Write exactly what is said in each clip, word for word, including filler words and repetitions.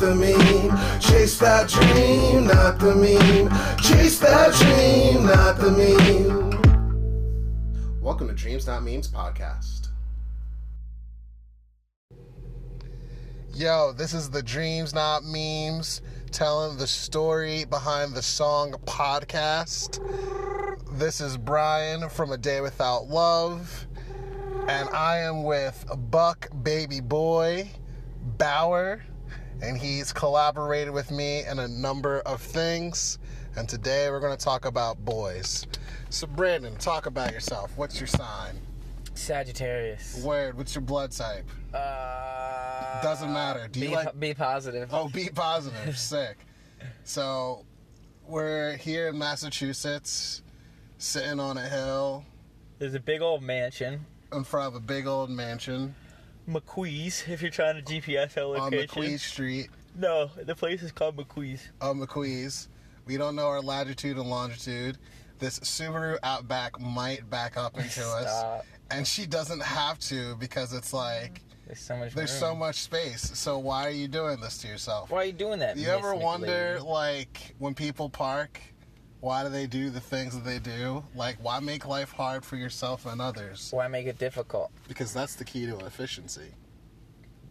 the meme, chase that dream, not the meme, chase that dream, not the meme. Welcome to Dreams Not Memes podcast. Yo, this is the Dreams Not Memes telling the story behind the song podcast. This is Brian from A Day Without Love, and I am with Buck Baby Boy Bauer, and he's collaborated with me in a number of things, and today we're going to talk about boys. So Brandon, talk about yourself. What's your sign? Sagittarius. Word. What's your blood type? Uh, Doesn't matter. Do you be, like be positive? Oh, be positive. Sick. So we're here in Massachusetts, sitting on a hill. There's a big old mansion. In front of a big old mansion. McQuees, if you're trying to G P S our location. On McQuees Street. No, the place is called McQuees. Oh, McQuees. We don't know our latitude and longitude. This Subaru Outback might back up into us. And she doesn't have to because it's like, there's so much, there's so much space. So why are you doing this to yourself? Why are you doing that? Do you ever wonder, lady? Like, when people park, why do they do the things that they do? Like, why make life hard for yourself and others? Why make it difficult? Because that's the key to efficiency.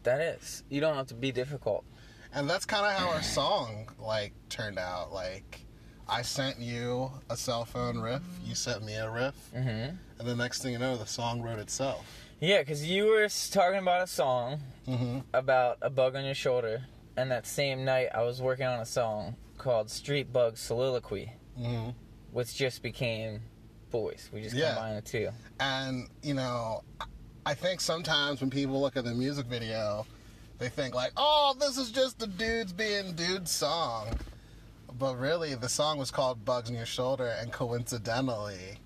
That is. You don't have to be difficult. And that's kind of how our song, like, turned out. Like, I sent you a cell phone riff. You sent me a riff. Mm-hmm. And the next thing you know, the song wrote itself. Yeah, because you were talking about a song mm-hmm. about a bug on your shoulder. And that same night, I was working on a song called Street Bug Soliloquy, mm-hmm. which just became Boys. We just yeah. combined the two. And, you know, I think sometimes when people look at the music video, they think like, oh, this is just the dudes being dudes song. But really, the song was called Bugs on Your Shoulder, and coincidentally,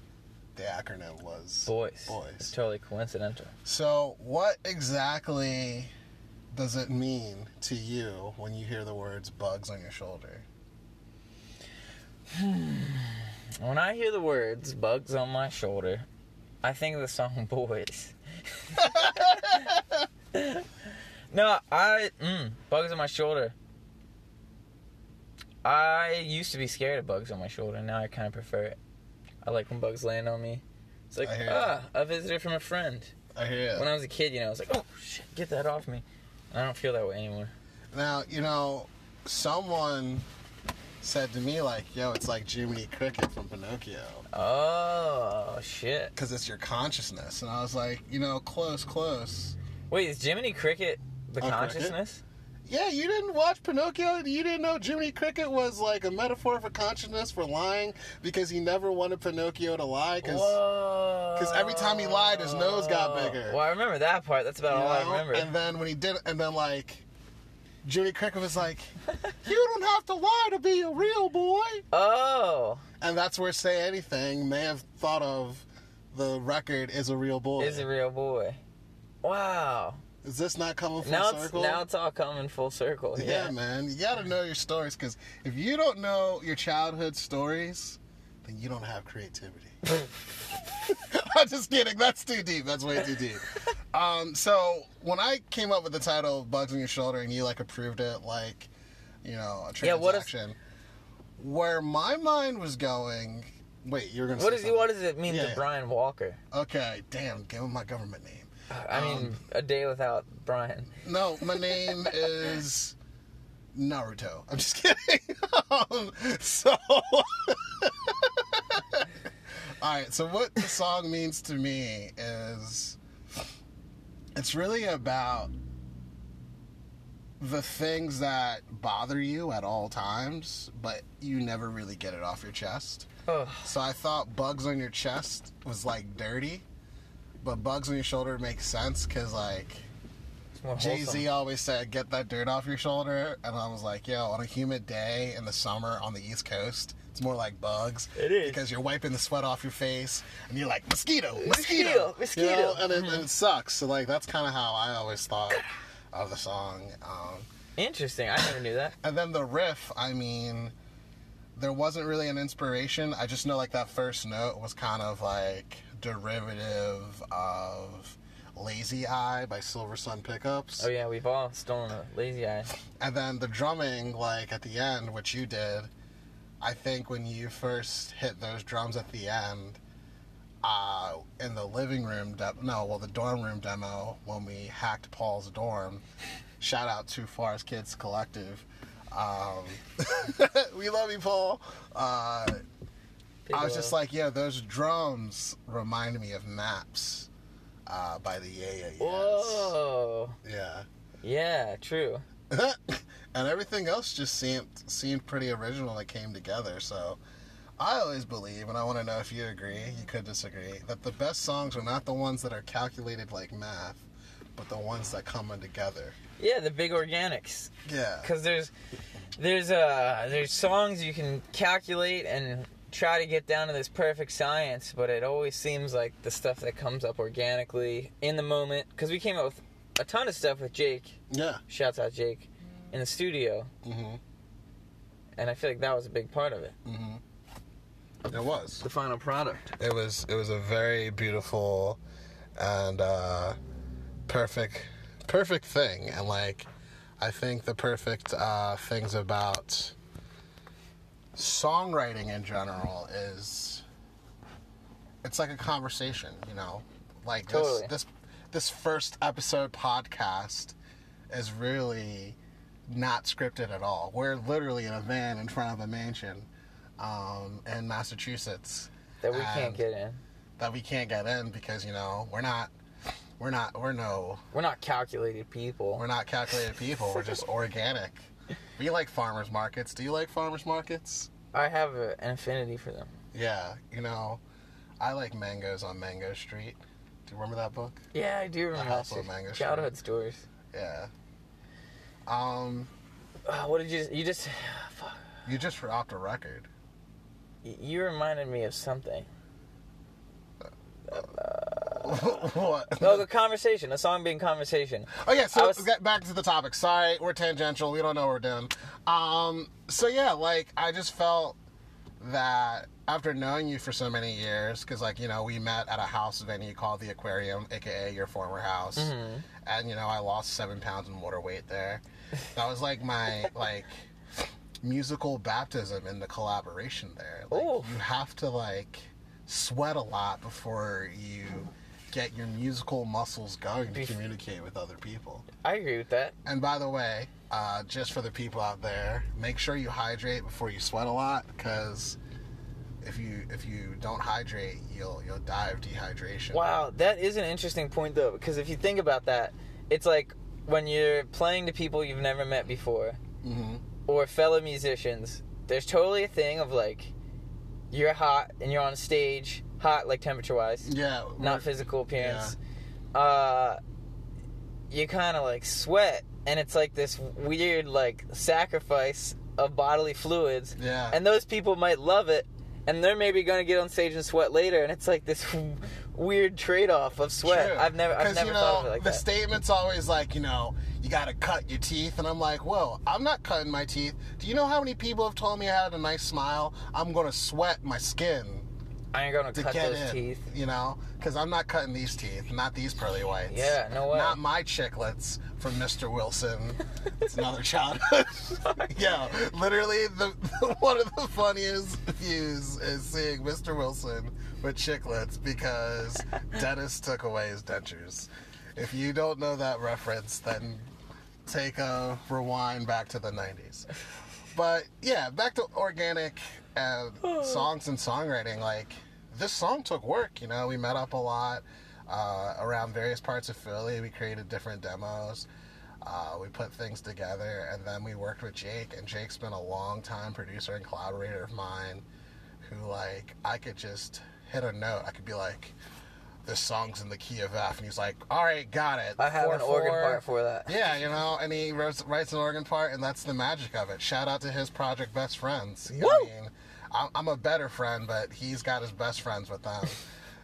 the acronym was Boys. Boys. It's totally coincidental. So what exactly does it mean to you when you hear the words bugs on your shoulder? When I hear the words bugs on my shoulder, I think of the song Boys. No, I... Mm, bugs on my shoulder. I used to be scared of bugs on my shoulder. Now I kind of prefer it. I like when bugs land on me. It's like, ah, a visitor from a friend. I hear you. When I was a kid, you know, I was like, oh, shit, get that off me. And I don't feel that way anymore. Now, you know, someone said to me, like, yo, it's like Jiminy Cricket from Pinocchio. Oh, shit. Because it's your consciousness. And I was like, you know, close, close. Wait, is Jiminy Cricket the oh, consciousness? Cricket? Yeah, you didn't watch Pinocchio? You didn't know Jiminy Cricket was like a metaphor for consciousness, for lying, because he never wanted Pinocchio to lie, because every time he lied, his nose got bigger. Well, I remember that part. That's about you all know? I remember. And then when he did, and then like, Jiminy Cricket was like, you don't have to lie to be a real boy. Oh. And that's where Say Anything may have thought of the record is a real boy. Is a real boy. Wow. Is this not coming full now circle? It's, now it's all coming full circle. Yeah, yeah man. You got to know your stories, because if you don't know your childhood stories, then you don't have creativity. I'm just kidding. That's too deep. That's way too deep. Um, so when I came up with the title Bugs on Your Shoulder and you, like, approved it, like, you know, a transaction, yeah, if... where my mind was going... Wait, you were going to say is, what does it mean yeah, to yeah. Brian Walker? Okay, damn. Give him my government name. I mean, um, A Day Without Brian. No, my name is Naruto. I'm just kidding. um, so, all right. So, what the song means to me is, it's really about the things that bother you at all times, but you never really get it off your chest. Oh. So, I thought bugs on your chest was like dirty. But bugs on your shoulder makes sense, because, like, Jay-Z always said, get that dirt off your shoulder. And I was like, yo, on a humid day in the summer on the East Coast, it's more like bugs. It is. Because you're wiping the sweat off your face, and you're like, mosquito, mosquito, mosquito. mosquito. You know? And, it, mm-hmm. and it sucks. So, like, that's kind of how I always thought of the song. Um, Interesting. I never knew that. And then the riff, I mean, there wasn't really an inspiration. I just know, like, that first note was kind of, like... derivative of lazy Lazy Eye by Silver Sun Pickups. Oh yeah, we've all stolen a Lazy Eye. And then the drumming, like, at the end, which you did, I think when you first hit those drums at the end, uh, in the living room, de- no, well, the dorm room demo, when we hacked Paul's dorm, shout out to Forest Kids Collective. Um, we love you, Paul. Uh, I was just like, yeah, those drums remind me of Maps uh, by the Yeah Yeahs. Whoa. Yeah. Yeah, true. And everything else just seemed seemed pretty original that came together. So I always believe, and I want to know if you agree, you could disagree, that the best songs are not the ones that are calculated like math, but the ones that come in together. Yeah, the big organics. Yeah. Because there's, there's, uh, there's songs you can calculate and try to get down to this perfect science, but it always seems like the stuff that comes up organically in the moment, because we came up with a ton of stuff with Jake. Yeah. Shouts out Jake. In the studio. Mm-hmm. And I feel like that was a big part of it. Mm-hmm. It was. The final product. It was, it was a very beautiful and uh, perfect, perfect thing. And, like, I think the perfect uh, things about songwriting in general is it's like a conversation, you know, like totally. this, this this first episode podcast is really not scripted at all. We're literally in a van in front of a mansion um, in Massachusetts that we can't get in, that we can't get in because, you know, we're not we're not we're no we're not calculated people. We're not calculated people. We're just organic. We like farmers markets. Do you like farmers markets? I have a, an affinity for them. Yeah, you know, I like mangoes on Mango Street. Do you remember that book? Yeah, I do remember. The House on Mango Street. Childhood stories. Yeah. Um, uh, what did you you just? Fuck. You just dropped a record. Y- you reminded me of something. Uh, what? No, the conversation. A song being conversation. Oh yeah, so I was... let's get back to the topic. Sorry, we're tangential. We don't know what we're doing. Um, so yeah, like, I just felt that after knowing you for so many years, because, like, you know, we met at a house venue called The Aquarium, aka your former house, mm-hmm. and, you know, I lost seven pounds in water weight there. That was like my like musical baptism in the collaboration there. Like, ooh. You have to, like, sweat a lot before you get your musical muscles going to communicate with other people. I agree with that. And by the way, uh, just for the people out there, make sure you hydrate before you sweat a lot, because if you if you don't hydrate, you'll you'll die of dehydration. Wow, that is an interesting point though, because if you think about that, it's like when you're playing to people you've never met before, mm-hmm. or fellow musicians, there's totally a thing of, like, you're hot, and you're on stage, hot, like, temperature-wise. Yeah. Not physical appearance. Yeah. Uh, you kind of, like, sweat, and it's, like, this weird, like, sacrifice of bodily fluids. Yeah. And those people might love it, and they're maybe going to get on stage and sweat later, and it's, like, this weird trade-off of sweat. True. I've never, I've never you know, thought of it like the that. The statement's always, like, you know, you got to cut your teeth. And I'm like, whoa, I'm not cutting my teeth. Do you know how many people have told me I had a nice smile? I'm going to sweat my skin. I ain't going to cut those in, teeth. You know? Because I'm not cutting these teeth. Not these pearly whites. Yeah, no way. Not my chiclets from Mister Wilson. It's another childhood. Yeah, literally the, the one of the funniest views is seeing Mister Wilson with chiclets because Dennis took away his dentures. If you don't know that reference, then take a rewind back to the nineties. But, yeah, back to organic and songs and songwriting. Like, this song took work, you know. We met up a lot uh, around various parts of Philly. We created different demos. Uh, we put things together. And then we worked with Jake. And Jake's been a long-time producer and collaborator of mine who, like, I could just hit a note. I could be like, this song's in the key of F, and he's like, all right, got it. I have four, an four. organ part for that. Yeah, you know, and he writes, writes an organ part, and that's the magic of it. Shout out to his project Best Friends. You know what I mean? I'm, I'm a better friend, but he's got his best friends with them.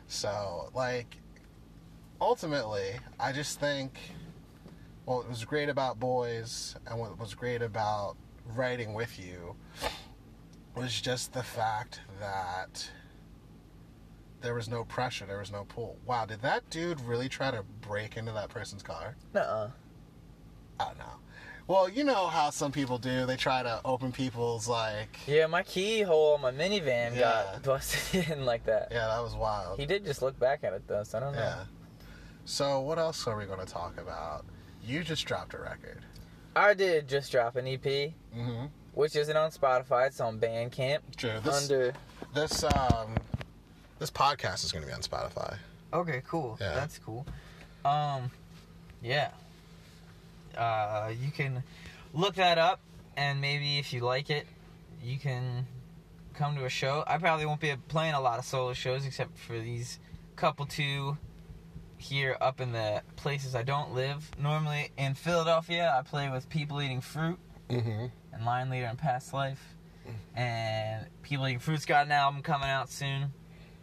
So, like, ultimately, I just think, well, what was great about Boys and what was great about writing with you was just the fact that There was no pressure. There was no pull. Wow, did that dude really try to break into that person's car? Nuh-uh. I don't know. Well, you know how some people do. They try to open people's, like... Yeah, my keyhole on my minivan yeah. got busted in like that. Yeah, that was wild. He did just look back at it, though, so I don't know. Yeah. So what else are we going to talk about? You just dropped a record. I did just drop an E P. Mm-hmm. Which isn't on Spotify. It's on Bandcamp. True. This, under... this, um... This podcast is going to be on Spotify. Okay, cool. Yeah. That's cool. Um, yeah. Uh, you can look that up, and maybe if you like it, you can come to a show. I probably won't be playing a lot of solo shows except for these couple two here up in the places I don't live. Normally in Philadelphia, I play with People Eating Fruit mm-hmm. and Lion Leader and Past Life. And People Eating Fruit's got an album coming out soon.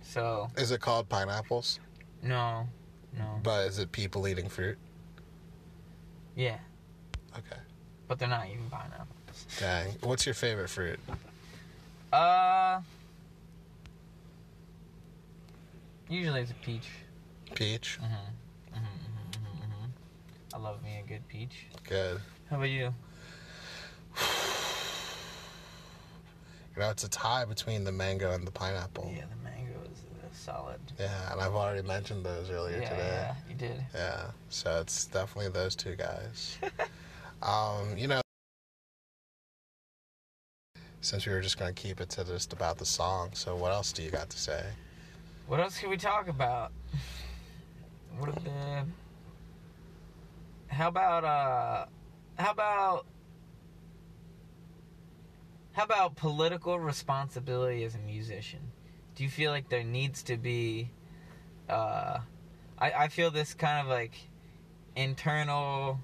So is it called Pineapples? No, no. But is it People Eating Fruit? Yeah. Okay. But they're not even pineapples. Dang. What's your favorite fruit? Uh. Usually it's a peach. Peach? Mm-hmm. Mm-hmm, mm-hmm, mm-hmm. I love me a good peach. Good. How about you? You know, it's a tie between the mango and the pineapple. Yeah, the mango. Solid. Yeah, and I've already mentioned those earlier yeah, today. Yeah, you did. Yeah, so it's definitely those two guys. um, you know, since we were just going to keep it to just about the song, so what else do you got to say? What else can we talk about? What the? How about uh? How about? How about political responsibility as a musician? Do you feel like there needs to be, uh, I, I feel this kind of, like, internal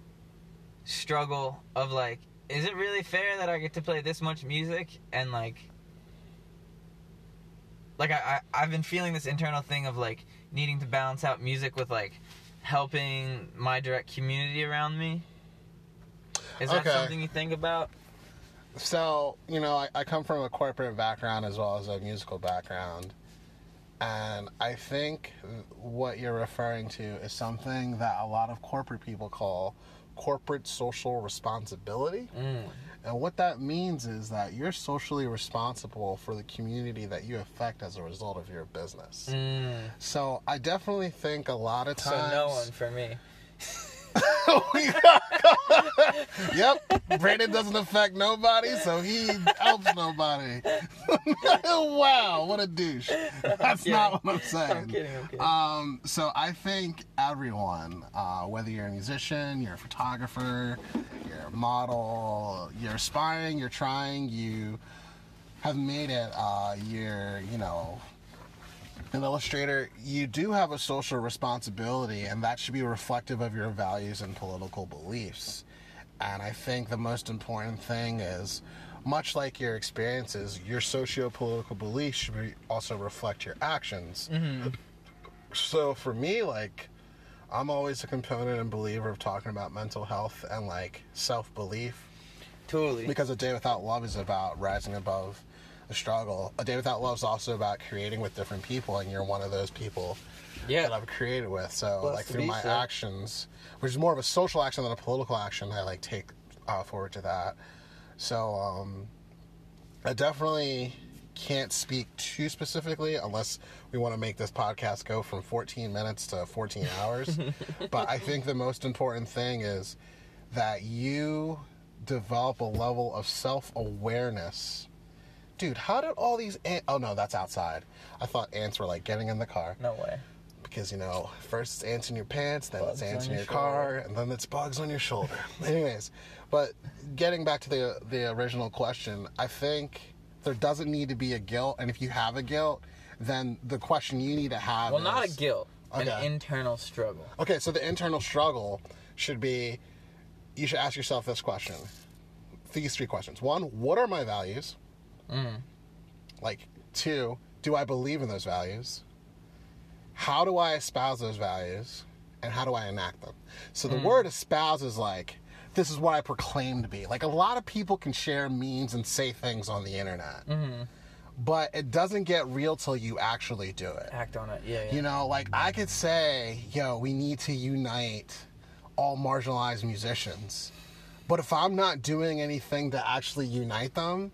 struggle of, like, is it really fair that I get to play this much music? And, like, like, I, I, I've been feeling this internal thing of, like, needing to balance out music with, like, helping my direct community around me. Is that okay. something you think about? So, you know, I, I come from a corporate background as well as a musical background. And I think what you're referring to is something that a lot of corporate people call corporate social responsibility. Mm. And what that means is that you're socially responsible for the community that you affect as a result of your business. Mm. So I definitely think a lot of times... So no one for me. Yep, Brandon doesn't affect nobody, so he helps nobody. Wow, what a douche. That's not what I'm saying. I'm kidding, I'm kidding. Um, so I think everyone, uh, whether you're a musician, you're a photographer, you're a model, you're aspiring, you're trying, you have made it, uh, you're, you know... an illustrator, you do have a social responsibility, and that should be reflective of your values and political beliefs. And I think the most important thing is, much like your experiences, your socio-political beliefs should be also reflect your actions. Mm-hmm. So for me, like, I'm always a component and believer of talking about mental health and, like, self-belief. Totally. Because A Day Without Love is about rising above struggle. A Day Without Love is also about creating with different people, and you're one of those people yeah. that I've created with. So, Plus like, through my so. actions, which is more of a social action than a political action, I, like, take uh, forward to that. So, um, I definitely can't speak too specifically unless we want to make this podcast go from fourteen minutes to fourteen hours. But I think the most important thing is that you develop a level of self-awareness. Dude, how did all these ants... Oh, no, that's outside. I thought ants were, like, getting in the car. No way. Because, you know, first it's ants in your pants, then bugs it's ants in your, your car, and then it's bugs on your shoulder. Anyways, but getting back to the the original question, I think there doesn't need to be a guilt, and if you have a guilt, then the question you need to have well, is... Well, not a guilt, okay. an internal struggle. Okay, so the internal struggle should be... You should ask yourself this question. These three questions. One, what are my values? Mm. Like, two, do I believe in those values? How do I espouse those values? And how do I enact them? So the mm. word espouse is like, this is what I proclaim to be. Like, a lot of people can share memes and say things on the internet. Mm-hmm. but it doesn't get real till you actually do it. Act on it, yeah. yeah. You know, like I could say, yo, we need to unite all marginalized musicians. But if I'm not doing anything to actually unite them,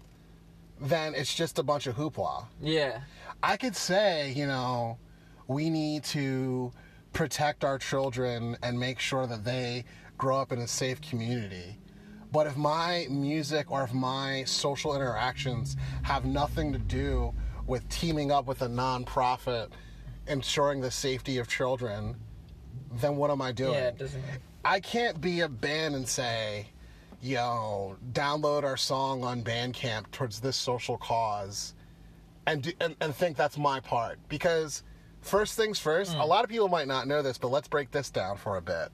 then it's just a bunch of hoopla. Yeah. I could say, you know, we need to protect our children and make sure that they grow up in a safe community. But if my music or if my social interactions have nothing to do with teaming up with a nonprofit, ensuring the safety of children, then what am I doing? Yeah, it doesn't... I can't be a band and say, yo, download our song on Bandcamp towards this social cause and, do, and, and think that's my part. Because first things first, mm. a lot of people might not know this, but let's break this down for a bit.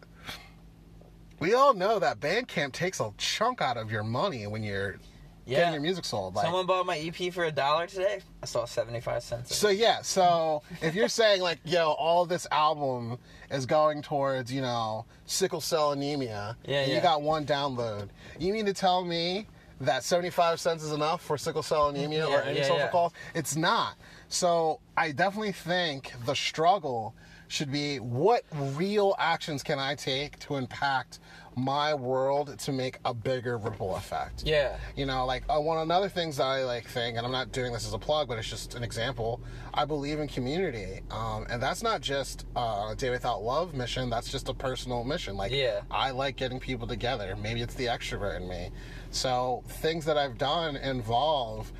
We all know that Bandcamp takes a chunk out of your money when you're yeah. getting your music sold. Like, someone bought my E P for a dollar today. I saw seventy-five cents. So, yeah. So, if you're saying, like, yo, all this album is going towards, you know, sickle cell anemia, yeah, and yeah. you got one download, you mean to tell me that seventy-five cents is enough for sickle cell anemia yeah, or any yeah, social yeah. cause? It's not. So, I definitely think the struggle should be, what real actions can I take to impact my world to make a bigger ripple effect? Yeah. You know, like, uh, one another things that I, like, think, and I'm not doing this as a plug, but it's just an example, I believe in community. Um, and that's not just uh, a Day Without Love mission, that's just a personal mission. Like, yeah. I like getting people together. Maybe it's the extrovert in me. So things that I've done involve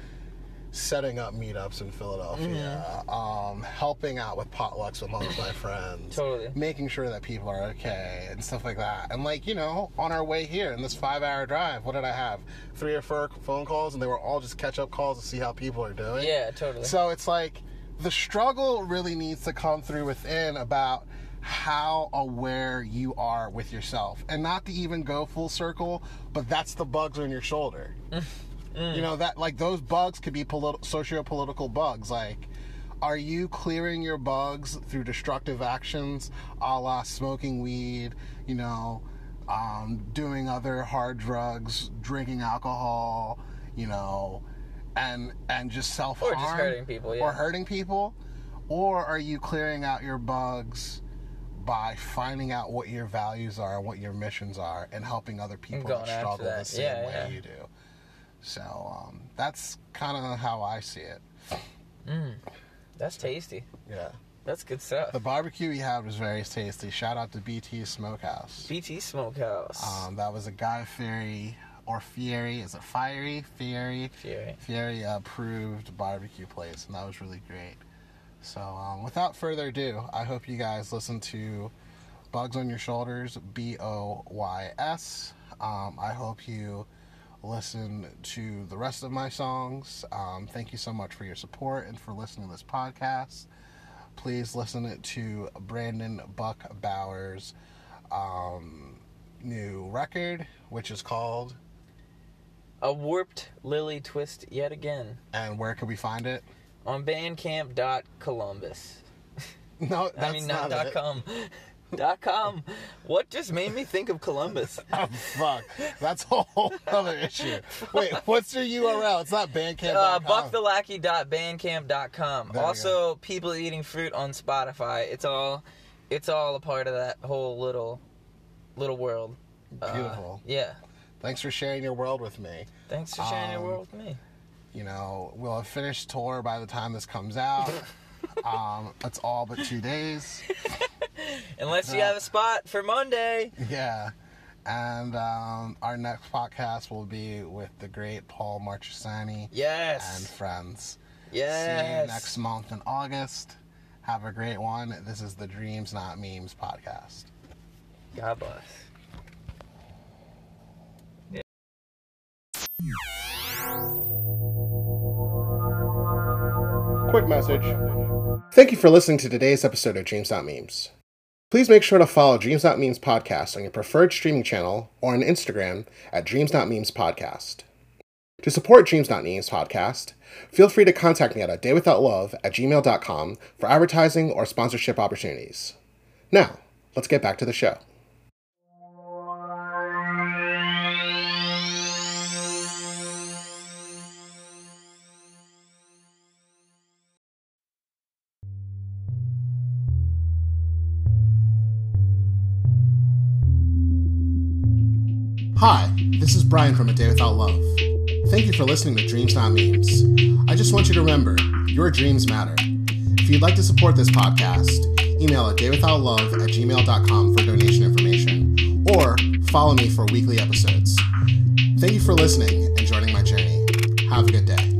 setting up meetups in Philadelphia, mm-hmm. um, helping out with potlucks with all of my friends, totally. Making sure that people are okay and stuff like that. And, like, you know, on our way here in this five-hour drive, what did I have? Three or four phone calls, and they were all just catch-up calls to see how people are doing. Yeah, totally. So it's like the struggle really needs to come through within about how aware you are with yourself. And not to even go full circle, but that's the bugs on your shoulder. Mm. You know, that, like, those bugs could be politi- socio-political bugs. Like, are you clearing your bugs through destructive actions, a la smoking weed, you know, um, doing other hard drugs, drinking alcohol, you know, and and just self-harm? Or just hurting people, yeah. Or hurting people? Or are you clearing out your bugs by finding out what your values are and what your missions are and helping other people that struggle that. the same yeah, way yeah. you do? So um, that's kind of how I see it. Mm, that's tasty. Yeah. That's good stuff. The barbecue we had was very tasty. Shout out to B T Smokehouse. B T Smokehouse. Um, that was a Guy Fieri, or Fieri, is it Fiery? Fieri? Fieri. Fieri approved barbecue place, and that was really great. So um, without further ado, I hope you guys listen to Bugs on Your Shoulders, B O Y S. Um, I hope you listen to the rest of my songs. Um, thank you so much for your support and for listening to this podcast. Please listen to Brandon Buck Bauer's um, new record, which is called A Warped Lily Twist Yet Again. And where can we find it? On bandcamp dot columbus. No, that's I mean, not, not it. .com. Dot com. What just made me think of Columbus? Oh, fuck. That's a whole other issue. Wait, what's your U R L? It's not bandcamp dot com. Uh, buck the lackey dot bandcamp dot com. Also, People Eating Fruit on Spotify. It's all, it's all a part of that whole little, little world. Beautiful. Uh, yeah. Thanks for sharing your world with me. Thanks for sharing um, your world with me. You know, we'll have finished tour by the time this comes out. um, it's all but two days. Unless you have a spot for Monday. Yeah. And um, our next podcast will be with the great Paul Marchesani. Yes. And friends. Yes. See you next month in August. Have a great one. This is the Dreams Not Memes podcast. God bless. Yeah. Quick message. Thank you for listening to today's episode of Dreams Not Memes. Please make sure to follow Dreams Not Memes Podcast on your preferred streaming channel or on Instagram at Dreams Not Memes Podcast. To support Dreams Not Memes Podcast, feel free to contact me at a day without love at gmail dot com for advertising or sponsorship opportunities. Now, let's get back to the show. Hi, this is Brian from A Day Without Love. Thank you for listening to Dreams Not Memes. I just want you to remember, your dreams matter. If you'd like to support this podcast, email a day without love at gmail dot com for donation information, or follow me for weekly episodes. Thank you for listening and joining my journey. Have a good day.